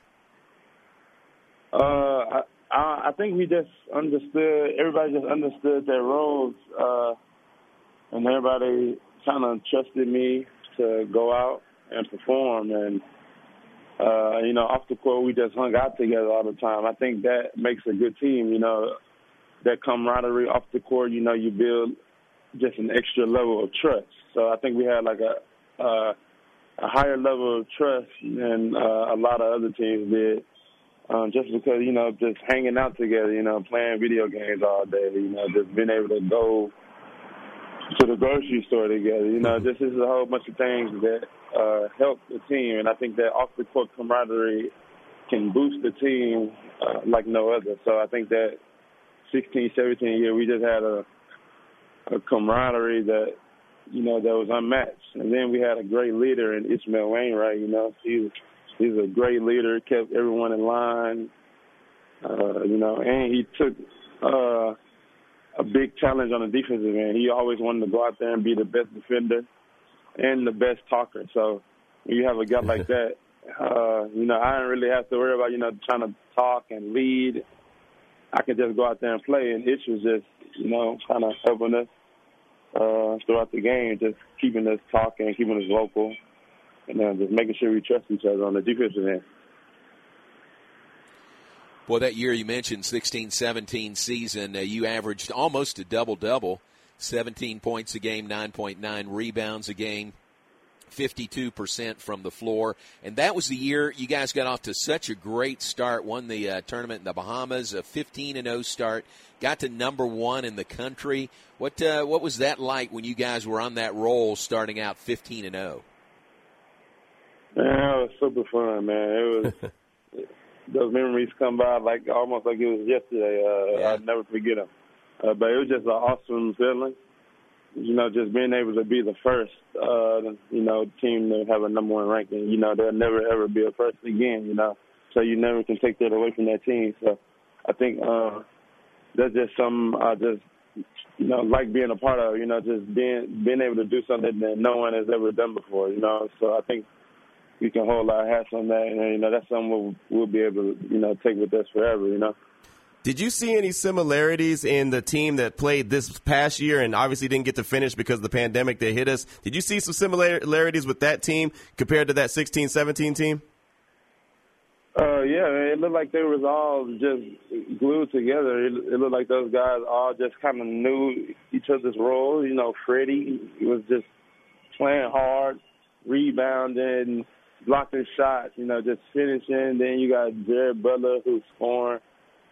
Uh, I- I think we just understood, everybody just understood their roles, uh, and everybody kind of trusted me to go out and perform. And, uh, you know, off the court, we just hung out together all the time. I think that makes a good team, you know. that camaraderie off the court. You know, you build just an extra level of trust. So I think we had like a uh, a higher level of trust than uh, a lot of other teams did, um, just because, you know, just hanging out together, you know, playing video games all day, you know, just being able to go to the grocery store together. You know, this is a whole bunch of things that uh, help the team, and I think that off the court camaraderie can boost the team uh, like no other. So I think that sixteen, seventeen year, we just had a a camaraderie that, you know, that was unmatched. And then we had a great leader in Ishmael Wainwright. You know, he's he's a great leader, kept everyone in line. Uh, you know, and he took uh, a big challenge on the defensive end. He always wanted to go out there and be the best defender and the best talker. So when you have a guy like that, uh, you know, I didn't really have to worry about, you know, trying to talk and lead. I could just go out there and play, and Ish was just, you know, kind of helping us uh, throughout the game, just keeping us talking, keeping us vocal, and then just making sure we trust each other on the defensive end. Well, that year you mentioned, sixteen seventeen season, uh, you averaged almost a double-double, seventeen points a game, nine point nine rebounds a game, fifty-two percent from the floor. And that was the year you guys got off to such a great start, won the uh, tournament in the Bahamas, a fifteen and oh start, got to number one in the country. What uh, what was that like when you guys were on that roll starting out fifteen and oh? Man, that was super fun, man. It was those memories come by like almost like it was yesterday. Uh, yeah. I'll never forget them. Uh, but it was just an awesome feeling. You know, just being able to be the first, uh, you know, team to have a number one ranking. You know, they'll never, ever be a first again, you know. So you never can take that away from that team. So I think uh, that's just something I just, you know, like being a part of, you know, just being being able to do something that no one has ever done before, you know. So I think we can hold our hats on that. And, you know, that's something we'll, we'll be able to, you know, take with us forever, you know. Did you see any similarities in the team that played this past year and obviously didn't get to finish because of the pandemic that hit us? Did you see some similarities with that team compared to that sixteen seventeen team? Uh, yeah, it looked like they was all just glued together. It, it looked like those guys all just kind of knew each other's role. You know, Freddie was just playing hard, rebounding, blocking shots, you know, just finishing. Then you got Jared Butler, who's scoring.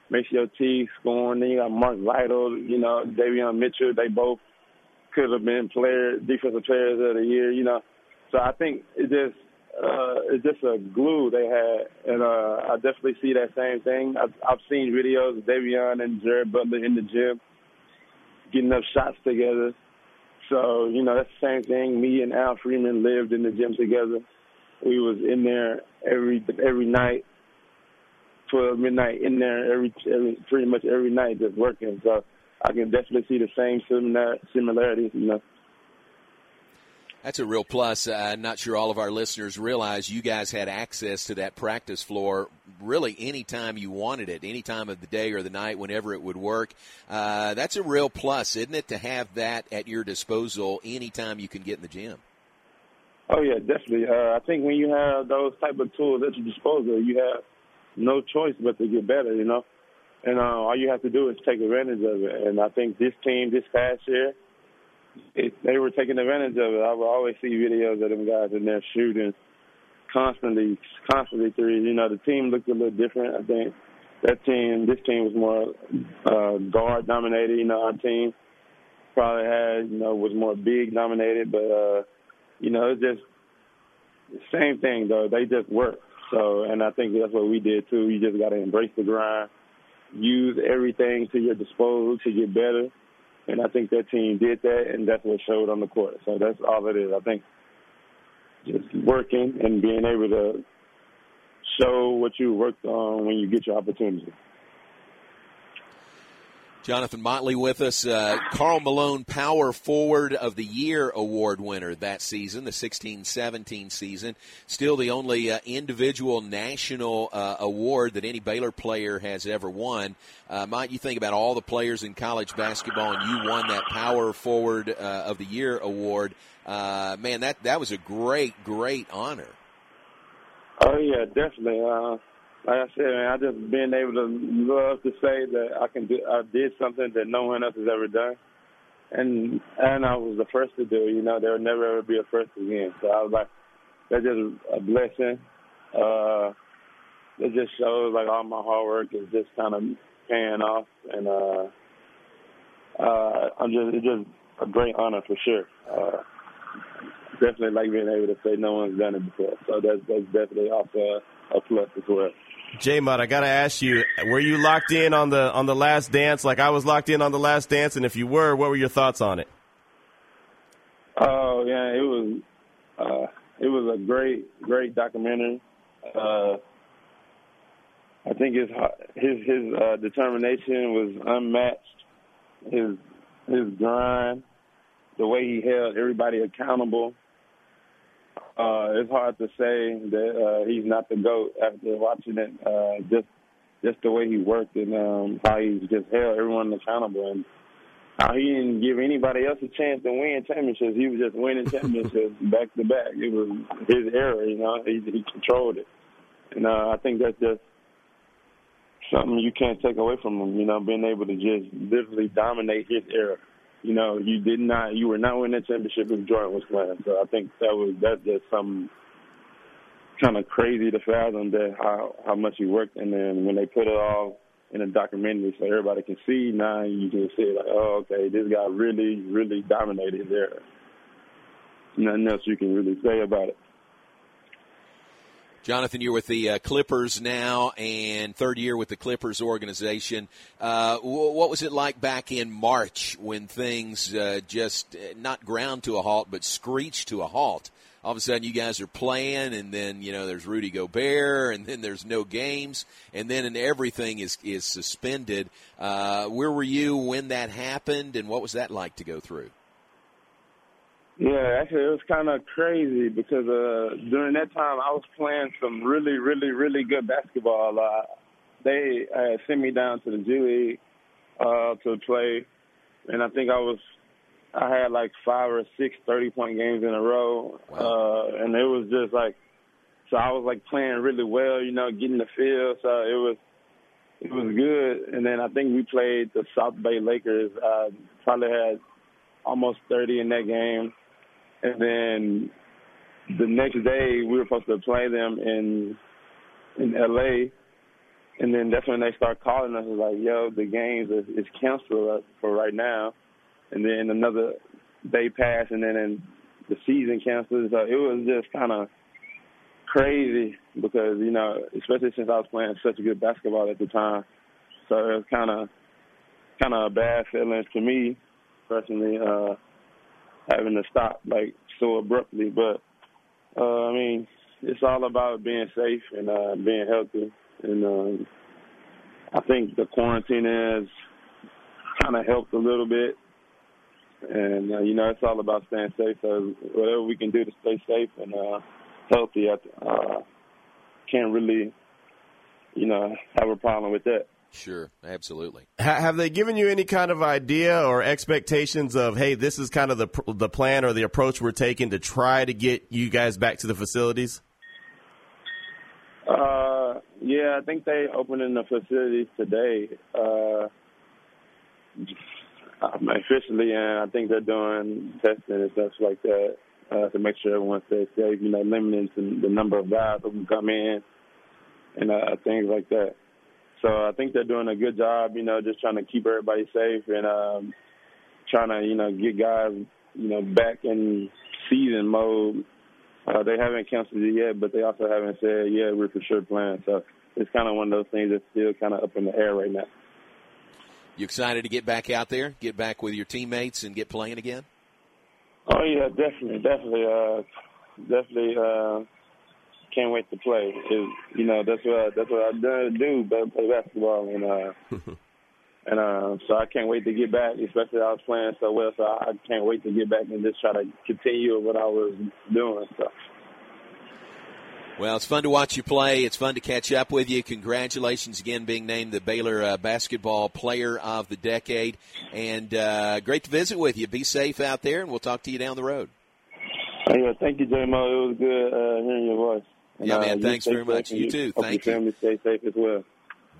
Maceo T scoring. Then you got Mark Lytle, you know, Davion Mitchell. They both could have been player, defensive players of the year, you know. So I think it just uh, it's just a glue they had, and uh, I definitely see that same thing. I've, I've seen videos of Davion and Jared Butler in the gym getting up shots together. So, you know, that's the same thing. Me and Al Freeman lived in the gym together. We was in there every every night. twelve midnight in there every, every pretty much every night just working. So I can definitely see the same similar, similarities, you know. That's a real plus. Uh, I'm not sure all of our listeners realize you guys had access to that practice floor really any time you wanted it, any time of the day or the night, whenever it would work. Uh, that's a real plus, isn't it, to have that at your disposal any time you can get in the gym? Oh, yeah, definitely. Uh, I think when you have those type of tools at your disposal, you have no choice but to get better, you know. And uh, all you have to do is take advantage of it. And I think this team this past year, it, they were taking advantage of it. I would always see videos of them guys in there shooting constantly, constantly threes. You know, the team looked a little different. I think that team, this team was more uh, guard-dominated. You know, our team probably had, you know, was more big-dominated. But, uh, you know, it's just the same thing, though. They just work. So, and I think that's what we did, too. You just got to embrace the grind, use everything to your disposal to get better. And I think that team did that, and that's what showed on the court. So that's all it is. I think just working and being able to show what you worked on when you get your opportunity. Jonathan Motley with us. Uh, Karl Malone Power Forward of the Year award winner that season, the sixteen seventeen season. Still the only uh, individual national uh, award that any Baylor player has ever won. Uh, Mike, you think about all the players in college basketball, and you won that Power Forward uh, of the Year award. Uh, man, that, that was a great, great honor. Oh, yeah, definitely. Uh, like I said, man, I just being able to love to say that I can do, I did something that no one else has ever done, and and I was the first to do. You know, there will never ever be a first again. So I was like, that's just a blessing. Uh, it just shows like all my hard work is just kind of paying off, and uh, uh, I'm just it's just a great honor for sure. Uh, definitely like being able to say no one's done it before. So that's that's definitely also a, a plus as well. J-Mud, I gotta ask you, were you locked in on the on the Last Dance? Like I was locked in on the Last Dance, and if you were, what were your thoughts on it? Oh yeah, it was uh, it was a great great documentary. Uh, I think his his his uh, determination was unmatched. His his grind, the way he held everybody accountable. Uh, it's hard to say that uh, he's not the GOAT after watching it. Uh, just, just the way he worked and um, how he just held everyone accountable, and how he didn't give anybody else a chance to win championships. He was just winning championships back to back. It was his era, you know. He, he controlled it, and uh, I think that's just something you can't take away from him. You know, being able to just literally dominate his era. You know, you did not, you were not winning that championship if Jordan was playing. So I think that was, that's just some kind of crazy to fathom that how, how much he worked. And then when they put it all in a documentary so everybody can see, now you can see like, oh, okay, this guy really, really dominated there. Nothing else you can really say about it. Jonathan, you're with the uh, Clippers now and third year with the Clippers organization. Uh, w- what was it like back in March when things uh, just uh, not ground to a halt but screeched to a halt? All of a sudden you guys are playing, and then, you know, there's Rudy Gobert, and then there's no games, and then and everything is, is suspended. Uh, where were you when that happened, and what was that like to go through? Yeah, actually, it was kind of crazy because uh, during that time I was playing some really, really, really good basketball. Uh, they uh, sent me down to the G League uh, to play, and I think I was I had like five or six thirty-point games in a row, uh, and it was just like so I was like playing really well, you know, getting the feel. So it was it was good, and then I think we played the South Bay Lakers. Uh, probably had almost thirty in that game. And then the next day, we were supposed to play them in in L A. And then that's when they start calling us like, yo, the games is, is canceled for right now. And then another day passed, and then and the season canceled. So it was just kind of crazy because, you know, especially since I was playing such good basketball at the time. So it was kind of kind of a bad feeling to me personally, uh, having to stop like so abruptly, but uh, I mean, it's all about being safe and uh, being healthy. And um, I think the quarantine has kind of helped a little bit. And uh, you know, it's all about staying safe. So whatever we can do to stay safe and uh, healthy, I uh, can't really, you know, have a problem with that. Sure, absolutely. Have they given you any kind of idea or expectations of, hey, this is kind of the the plan or the approach we're taking to try to get you guys back to the facilities? Uh, yeah, I think they opening the facilities today, uh, officially, and I think they're doing testing and stuff like that uh, to make sure everyone stays safe. You know, limiting the number of guys who can come in and uh, things like that. So I think they're doing a good job, you know, just trying to keep everybody safe and um, trying to, you know, get guys, you know, back in season mode. Uh, they haven't canceled it yet, but they also haven't said, yeah, we're for sure playing. So it's kind of one of those things that's still kind of up in the air right now. You excited to get back out there, get back with your teammates and get playing again? Oh, yeah, definitely, definitely, uh, definitely. Uh, Can't wait to play. It, you know, that's what I, that's what I do. But play basketball, and uh, and uh, so I can't wait to get back. Especially I was playing so well, so I can't wait to get back and just try to continue what I was doing. So. Well, it's fun to watch you play. It's fun to catch up with you. Congratulations again, being named the Baylor uh, Basketball Player of the Decade, and uh, great to visit with you. Be safe out there, and we'll talk to you down the road. Yeah, thank you, J-Mo. It was good uh, hearing your voice. And, yeah, man, uh, thanks very much. You, you too. Thank you. Your family stay safe as well.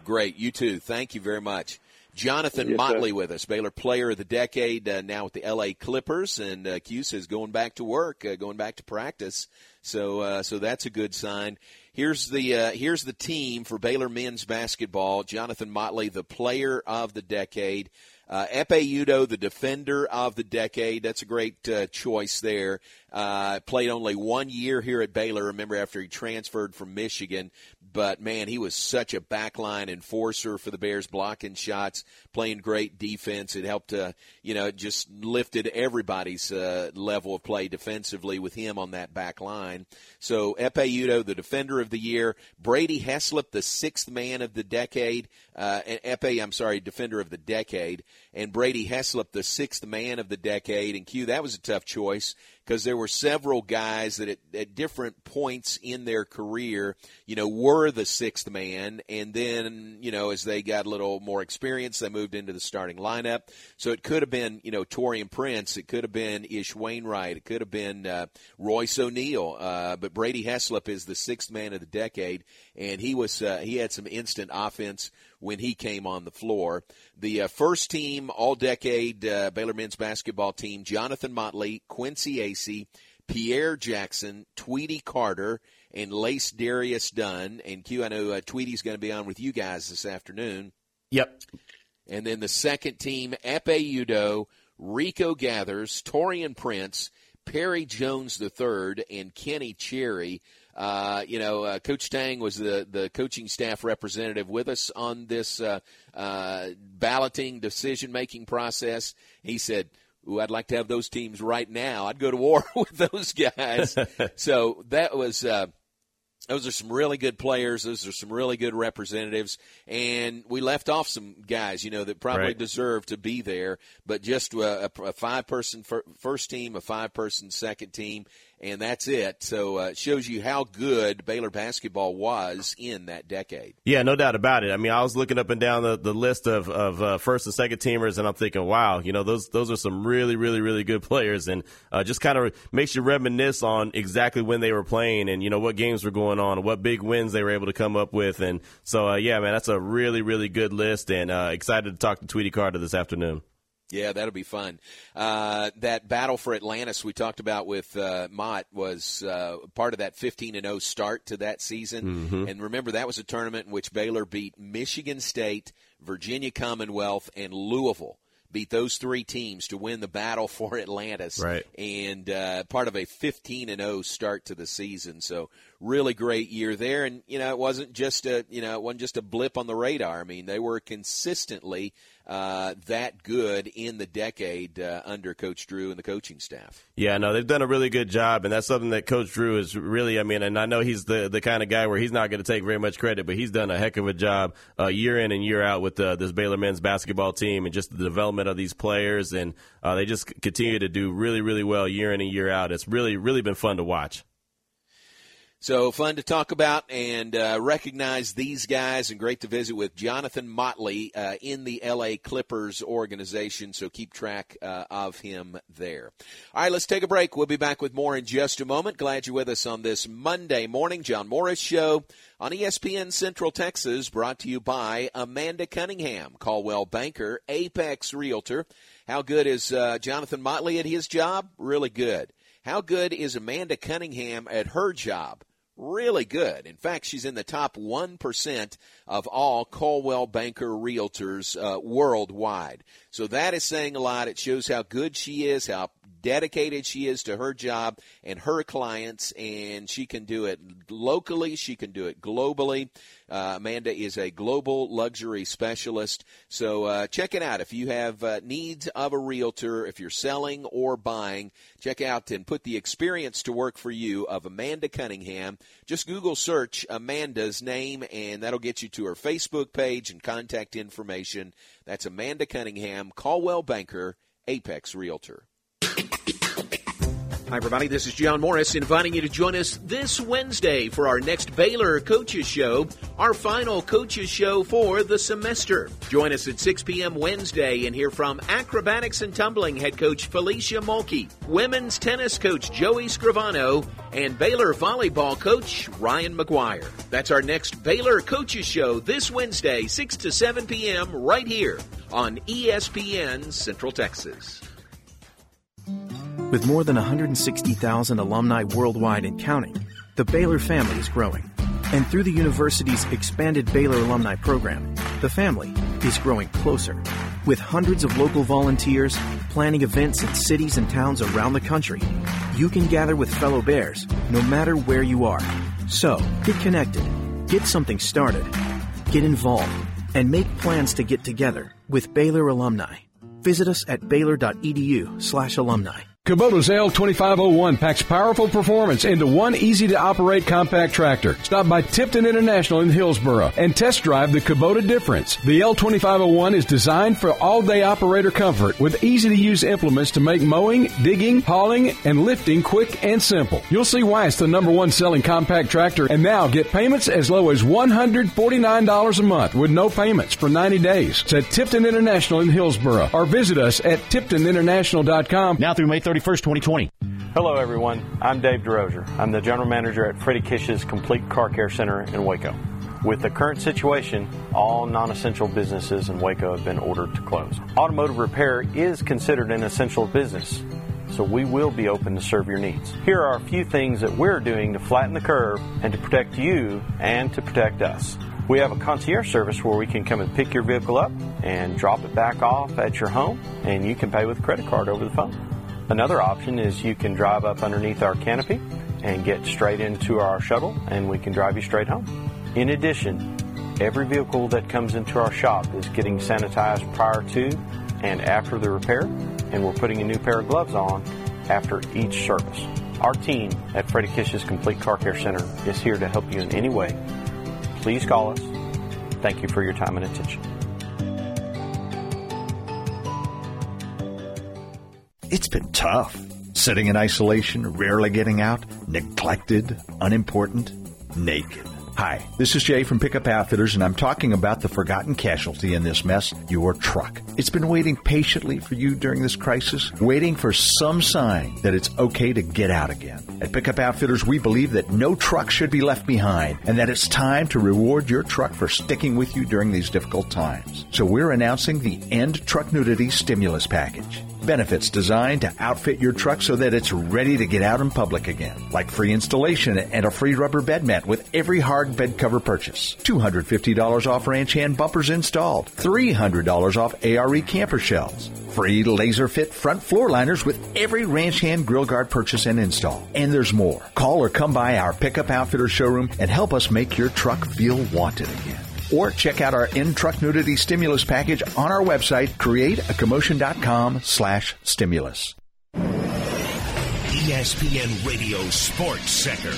Great. You too. Thank you very much. Jonathan yes, Motley sir. with us, Baylor Player of the Decade, uh, now with the L A Clippers, and uh, Q says going back to work, uh, going back to practice. So, uh, so that's a good sign. Here's the uh, here's the team for Baylor men's basketball. Jonathan Motley, the Player of the Decade. Uh, Ekpe Udoh, the Defender of the Decade. That's a great uh, choice there. Uh, played only one year here at Baylor, remember, after he transferred from Michigan. But, man, he was such a backline enforcer for the Bears, blocking shots, playing great defense. It helped, uh, you know, it just lifted everybody's uh, level of play defensively with him on that back line. So Ekpe Udoh, the Defender of the Year. Brady Heslip, the Sixth Man of the Decade. Uh, and Epe, I'm sorry, Defender of the Decade. And Brady Heslip, the Sixth Man of the Decade. And, Q, that was a tough choice because there were several guys that at, at different points in their career, you know, were the sixth man. And then, you know, as they got a little more experience, they moved into the starting lineup. So it could have been, you know, Taurean Prince. It could have been Ish Wainwright. It could have been uh, Royce O'Neal. Uh, but Brady Heslip is the Sixth Man of the Decade. And he was uh, he had some instant offense when he came on the floor. The uh, first team all-decade uh, Baylor men's basketball team, Jonathan Motley, Quincy Acey, Pierre Jackson, Tweety Carter, and LaceDarius Dunn. And, Q, I know uh, Tweety's going to be on with you guys this afternoon. Yep. And then the second team, Ekpe Udoh, Rico Gathers, Taurean Prince, Perry Jones the third, and Kenny Cherry. Uh, you know, uh, Coach Tang was the, the coaching staff representative with us on this uh, uh, balloting decision-making process. He said, ooh, I'd like to have those teams right now. I'd go to war with those guys. So that was uh, – those are some really good players. Those are some really good representatives. And we left off some guys, you know, that probably right. deserve to be there, but just a, a five-person first team, a five-person second team, and that's it. So it uh, shows you how good Baylor basketball was in that decade. Yeah, no doubt about it. I mean, I was looking up and down the, the list of, of uh, first and second teamers, and I'm thinking, wow, you know, those those are some really, really, really good players. And uh, just kind of makes you reminisce on exactly when they were playing and, you know, what games were going on, what big wins they were able to come up with. And so, uh, yeah, man, that's a really, really good list, and uh, excited to talk to Tweety Carter this afternoon. Yeah, that'll be fun. Uh, that battle for Atlantis we talked about with uh, Mott was uh, part of that fifteen and oh start to that season. Mm-hmm. And remember, that was a tournament in which Baylor beat Michigan State, Virginia Commonwealth, and Louisville. Beat those three teams to win the battle for Atlantis. Right. And uh, part of a fifteen and oh start to the season. So really great year there. And, you know, it wasn't just a, you know, it wasn't just a blip on the radar. I mean, they were consistently Uh, that good in the decade uh, under Coach Drew and the coaching staff. Yeah, no, they've done a really good job, and that's something that Coach Drew is really, I mean, and I know he's the, the kind of guy where he's not going to take very much credit, but he's done a heck of a job uh, year in and year out with uh, this Baylor men's basketball team and just the development of these players, and uh, they just continue to do really, really well year in and year out. It's really, really been fun to watch. So fun to talk about and uh, recognize these guys, and great to visit with Jonathan Motley uh, in the L A Clippers organization, so keep track uh, of him there. All right, let's take a break. We'll be back with more in just a moment. Glad you're with us on this Monday morning. John Morris Show on E S P N Central Texas, brought to you by Amanda Cunningham, Caldwell Banker, Apex Realtor. How good is uh, Jonathan Motley at his job? Really good. How good is Amanda Cunningham at her job? Really good. In fact, she's in the top one percent of all Coldwell Banker realtors uh, worldwide. So that is saying a lot. It shows how good she is, how dedicated she is to her job and her clients, and she can do it locally. She can do it globally. Uh, Amanda is a global luxury specialist, so uh, check it out. If you have uh, needs of a realtor, if you're selling or buying, check out and put the experience to work for you of Amanda Cunningham. Just Google search Amanda's name, and that'll get you to her Facebook page and contact information. That's Amanda Cunningham, Caldwell Banker, Apex Realtor. Hi, everybody. This is John Morris inviting you to join us this Wednesday for our next Baylor Coaches Show, our final Coaches Show for the semester. Join us at six p.m. Wednesday and hear from acrobatics and tumbling head coach Felicia Mulkey, women's tennis coach Joey Scrivano, and Baylor volleyball coach Ryan McGwire. That's our next Baylor Coaches Show this Wednesday, six to seven p.m. right here on E S P N Central Texas. With more than one hundred sixty thousand alumni worldwide and counting, the Baylor family is growing. And through the university's expanded Baylor Alumni Program, the family is growing closer. With hundreds of local volunteers planning events in cities and towns around the country, you can gather with fellow Bears no matter where you are. So, get connected, get something started, get involved, and make plans to get together with Baylor alumni. Visit us at baylor.edu slash alumni. Kubota's L twenty-five oh one packs powerful performance into one easy-to-operate compact tractor. Stop by Tipton International in Hillsboro and test drive the Kubota difference. The L twenty-five oh one is designed for all-day operator comfort with easy-to-use implements to make mowing, digging, hauling, and lifting quick and simple. You'll see why it's the number one selling compact tractor, and now get payments as low as one hundred forty-nine dollars a month with no payments for ninety days. It's at Tipton International in Hillsboro or visit us at tipton international dot com. Now through May thirty-first, twenty twenty. Hello, everyone. I'm Dave DeRosier. I'm the general manager at Freddie Kish's Complete Car Care Center in Waco. With the current situation, all non-essential businesses in Waco have been ordered to close. Automotive repair is considered an essential business, so we will be open to serve your needs. Here are a few things that we're doing to flatten the curve and to protect you and to protect us. We have a concierge service where we can come and pick your vehicle up and drop it back off at your home, and you can pay with a credit card over the phone. Another option is you can drive up underneath our canopy and get straight into our shuttle, and we can drive you straight home. In addition, every vehicle that comes into our shop is getting sanitized prior to and after the repair, and we're putting a new pair of gloves on after each service. Our team at Freddie Kish's Complete Car Care Center is here to help you in any way. Please call us. Thank you for your time and attention. It's been tough, sitting in isolation, rarely getting out, neglected, unimportant, naked. Hi, this is Jay from Pickup Outfitters, and I'm talking about the forgotten casualty in this mess, your truck. It's been waiting patiently for you during this crisis, waiting for some sign that it's okay to get out again. At Pickup Outfitters, we believe that no truck should be left behind and that it's time to reward your truck for sticking with you during these difficult times. So we're announcing the End Truck Nudity Stimulus Package. Benefits designed to outfit your truck so that it's ready to get out in public again, like free installation and a free rubber bed mat with every hard bed cover purchase, two hundred fifty dollars off ranch hand bumpers installed, three hundred dollars off A R E camper shells, free laser fit front floor liners with every ranch hand grill guard purchase and install, and there's more. Call or come by our Pickup Outfitter showroom and help us make your truck feel wanted again. Or check out our End Truck Nudity Stimulus Package on our website, createacommotion.com slash stimulus. E S P N Radio Sports Center.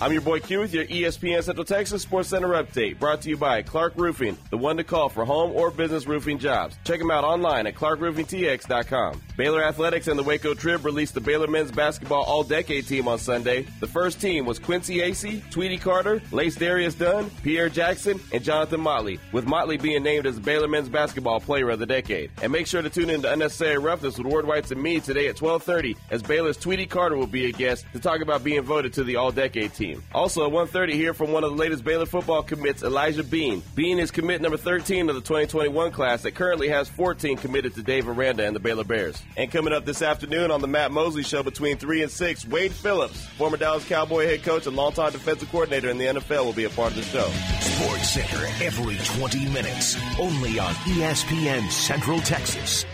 I'm your boy Q with your E S P N Central Texas Sports Center update, brought to you by Clark Roofing, the one to call for home or business roofing jobs. Check them out online at clark roofing t x dot com. Baylor Athletics and the Waco Trib released the Baylor men's basketball all-decade team on Sunday. The first team was Quincy Acey, Tweety Carter, LaceDarius Dunn, Pierre Jackson, and Jonathan Motley, with Motley being named as the Baylor men's basketball player of the decade. And make sure to tune in to Unnecessary Roughness with Ward Whites and me today at twelve thirty, as Baylor's Tweety Carter will be a guest to talk about being voted to the all-decade team. Also at one thirty, hear from one of the latest Baylor football commits, Elijah Bean. Bean is commit number thirteen of the twenty twenty-one class that currently has fourteen committed to Dave Aranda and the Baylor Bears. And coming up this afternoon on the Matt Mosley Show between three and six, Wade Phillips, former Dallas Cowboy head coach and longtime defensive coordinator in the N F L, will be a part of the show. Sports Center every twenty minutes, only on E S P N Central Texas.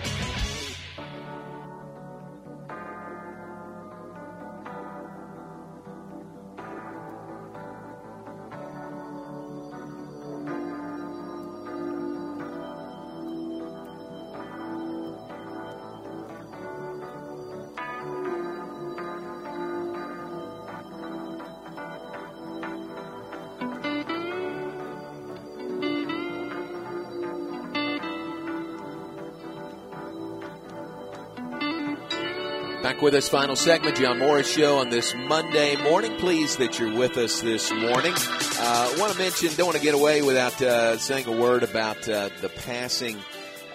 Back with us, final segment, John Morris Show on this Monday morning. Pleased that you're with us this morning. I uh, want to mention, don't want to get away without uh, saying a word about uh, the passing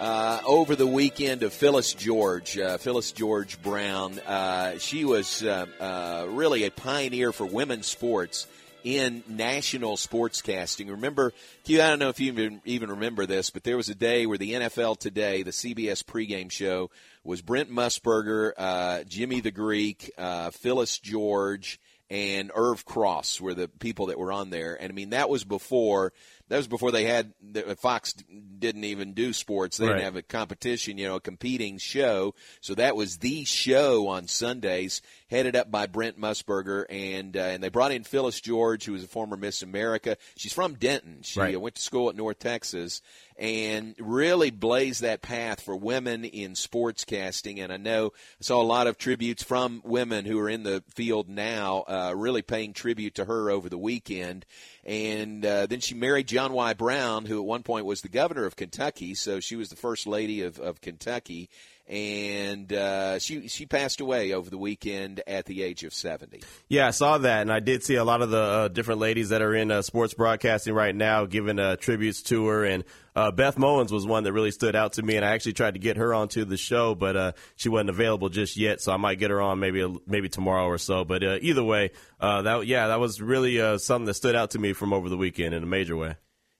uh, over the weekend of Phyllis George, uh, Phyllis George Brown. Uh, she was uh, uh, really a pioneer for women's sports in national sportscasting. Remember, Q, I don't know if you even, even remember this, but there was a day where the N F L Today, the C B S pregame show, was Brent Musburger, uh, Jimmy the Greek, uh, Phyllis George, and Irv Cross were the people that were on there. And, I mean, that was before that was before they had – Fox didn't even do sports. They right. didn't have a competition, you know, a competing show. So that was the show on Sundays, headed up by Brent Musburger. And uh, and they brought in Phyllis George, who was a former Miss America. She's from Denton. She right. went to school at North Texas and really blazed that path for women in sportscasting. And I know I saw a lot of tributes from women who are in the field now, uh, really paying tribute to her over the weekend. And uh, then she married John Y. Brown, who at one point was the governor of Kentucky. So she was the first lady of, of Kentucky. And uh, she she passed away over the weekend at the age of seventy. Yeah, I saw that, and I did see a lot of the uh, different ladies that are in uh, sports broadcasting right now giving uh, tributes to her. And uh, Beth Mowens was one that really stood out to me, and I actually tried to get her onto the show, but uh, she wasn't available just yet, so I might get her on maybe maybe tomorrow or so. But uh, either way, uh, that yeah, that was really uh, something that stood out to me from over the weekend in a major way.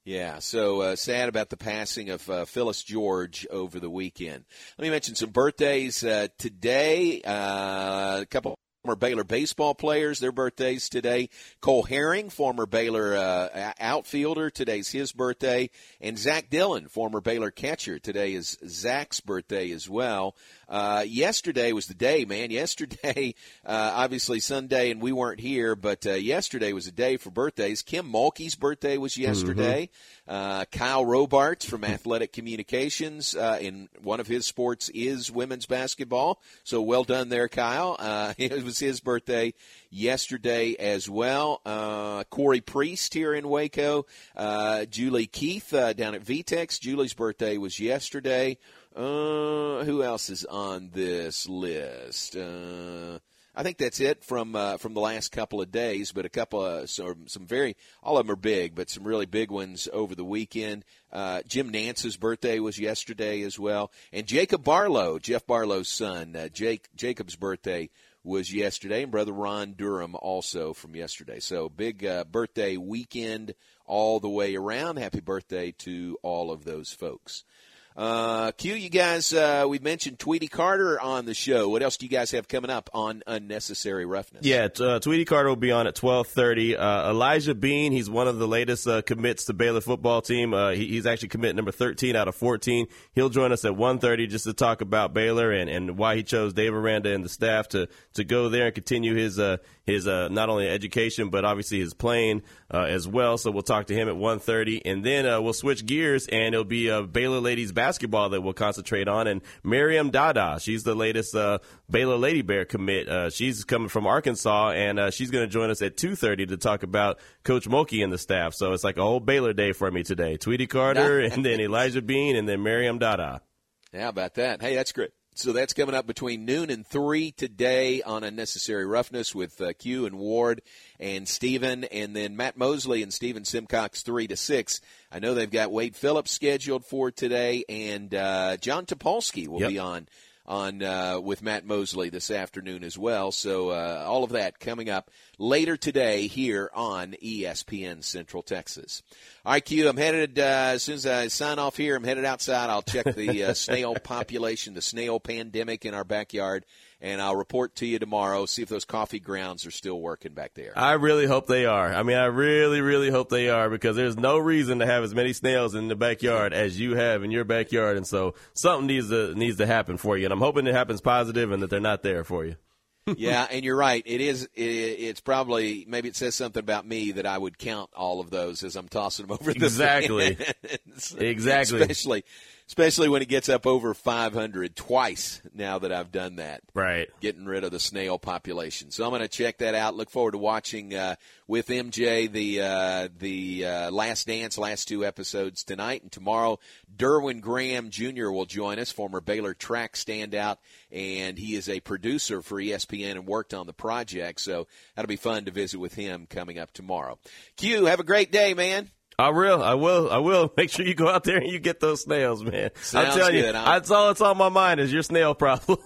Yeah, so uh, sad about the passing of uh, Phyllis George over the weekend. Let me mention some birthdays uh, today. Uh, a couple former Baylor baseball players, their birthdays today. Cole Herring, former Baylor uh, outfielder, today's his birthday. And Zach Dillon, former Baylor catcher, today is Zach's birthday as well. Uh, yesterday was the day, man. Yesterday, uh, obviously Sunday, and we weren't here, but uh, yesterday was a day for birthdays. Kim Mulkey's birthday was yesterday. Mm-hmm. Uh, Kyle Robarts from Athletic Communications, uh, in one of his sports is women's basketball. So well done there, Kyle. Uh, it was his birthday yesterday as well. Uh, Corey Priest here in Waco. Uh, Julie Keith uh, down at V-Tex. Julie's birthday was yesterday. Uh, who else is on this list? Uh, I think that's it from uh, from the last couple of days, but a couple of some, some very – all of them are big, but some really big ones over the weekend. Uh, Jim Nance's birthday was yesterday as well. And Jacob Barlow, Jeff Barlow's son, uh, Jake Jacob's birthday was yesterday, and brother Ron Durham also from yesterday. So big uh, birthday weekend all the way around. Happy birthday to all of those folks. Uh, Q, you guys, uh, we mentioned Tweety Carter on the show. What else do you guys have coming up on Unnecessary Roughness? Yeah, uh, Tweety Carter will be on at twelve thirty. Uh, Elijah Bean, he's one of the latest uh, commits to Baylor football team. Uh, he, he's actually commit number thirteen out of fourteen. He'll join us at one thirty just to talk about Baylor and, and why he chose Dave Aranda and the staff to, to go there and continue his uh, his uh, not only education but obviously his playing uh, as well. So we'll talk to him at one thirty. And then uh, we'll switch gears, and it'll be uh, Baylor ladies basketball. basketball that we'll concentrate on, and Miriam Dada, she's the latest uh, Baylor Lady Bear commit. Uh, she's coming from Arkansas, and uh, she's going to join us at two thirty to talk about Coach Mulkey and the staff. So it's like a whole Baylor day for me today. Tweety Carter, and then Elijah Bean, and then Miriam Dada. How about that? Hey, that's great. So that's coming up between noon and three today on Unnecessary Roughness with uh, Q and Ward and Steven, and then Matt Mosley and Steven Simcox three to six. I know they've got Wade Phillips scheduled for today, and uh, John Topolsky will yep. be on on uh, with Matt Mosley this afternoon as well. So uh, all of that coming up later today here on E S P N Central Texas. All right, Q, I'm headed, uh, as soon as I sign off here, I'm headed outside. I'll check the uh, snail population, the snail pandemic in our backyard, and I'll report to you tomorrow, see if those coffee grounds are still working back there. I really hope they are. I mean, I really, really hope they are, because there's no reason to have as many snails in the backyard as you have in your backyard. And so something needs to needs to happen for you, and I'm hoping it happens positive and that they're not there for you. Yeah, and you're right. It is. It, it's probably maybe it says something about me that I would count all of those as I'm tossing them over. The exactly. exactly. Especially especially when it gets up over five hundred twice now that I've done that. Right. Getting rid of the snail population. So I'm going to check that out. Look forward to watching uh, with M J the uh, the uh, Last Dance, last two episodes tonight. And tomorrow, Derwin Graham Junior will join us, former Baylor track standout, and he is a producer for E S P N and worked on the project. So that'll be fun to visit with him coming up tomorrow. Q, have a great day, man. I will. I will. I will. Make sure you go out there and you get those snails, man. Sounds I'm telling good. you, that's all that's on my mind is your snail problem.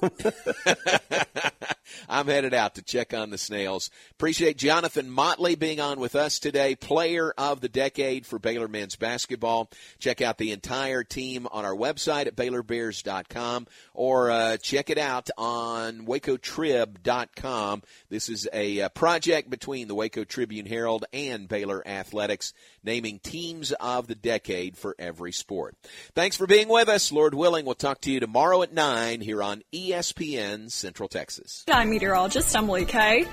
I'm headed out to check on the snails. Appreciate Jonathan Motley being on with us today, player of the decade for Baylor men's basketball. Check out the entire team on our website at Baylor Bears dot com or uh, check it out on Waco Trib dot com. This is a uh, project between the Waco Tribune-Herald and Baylor Athletics, naming teams of the decade for every sport. Thanks for being with us. Lord willing, we'll talk to you tomorrow at nine here on E S P N Central Texas. I'm meteorologist Emily Kay.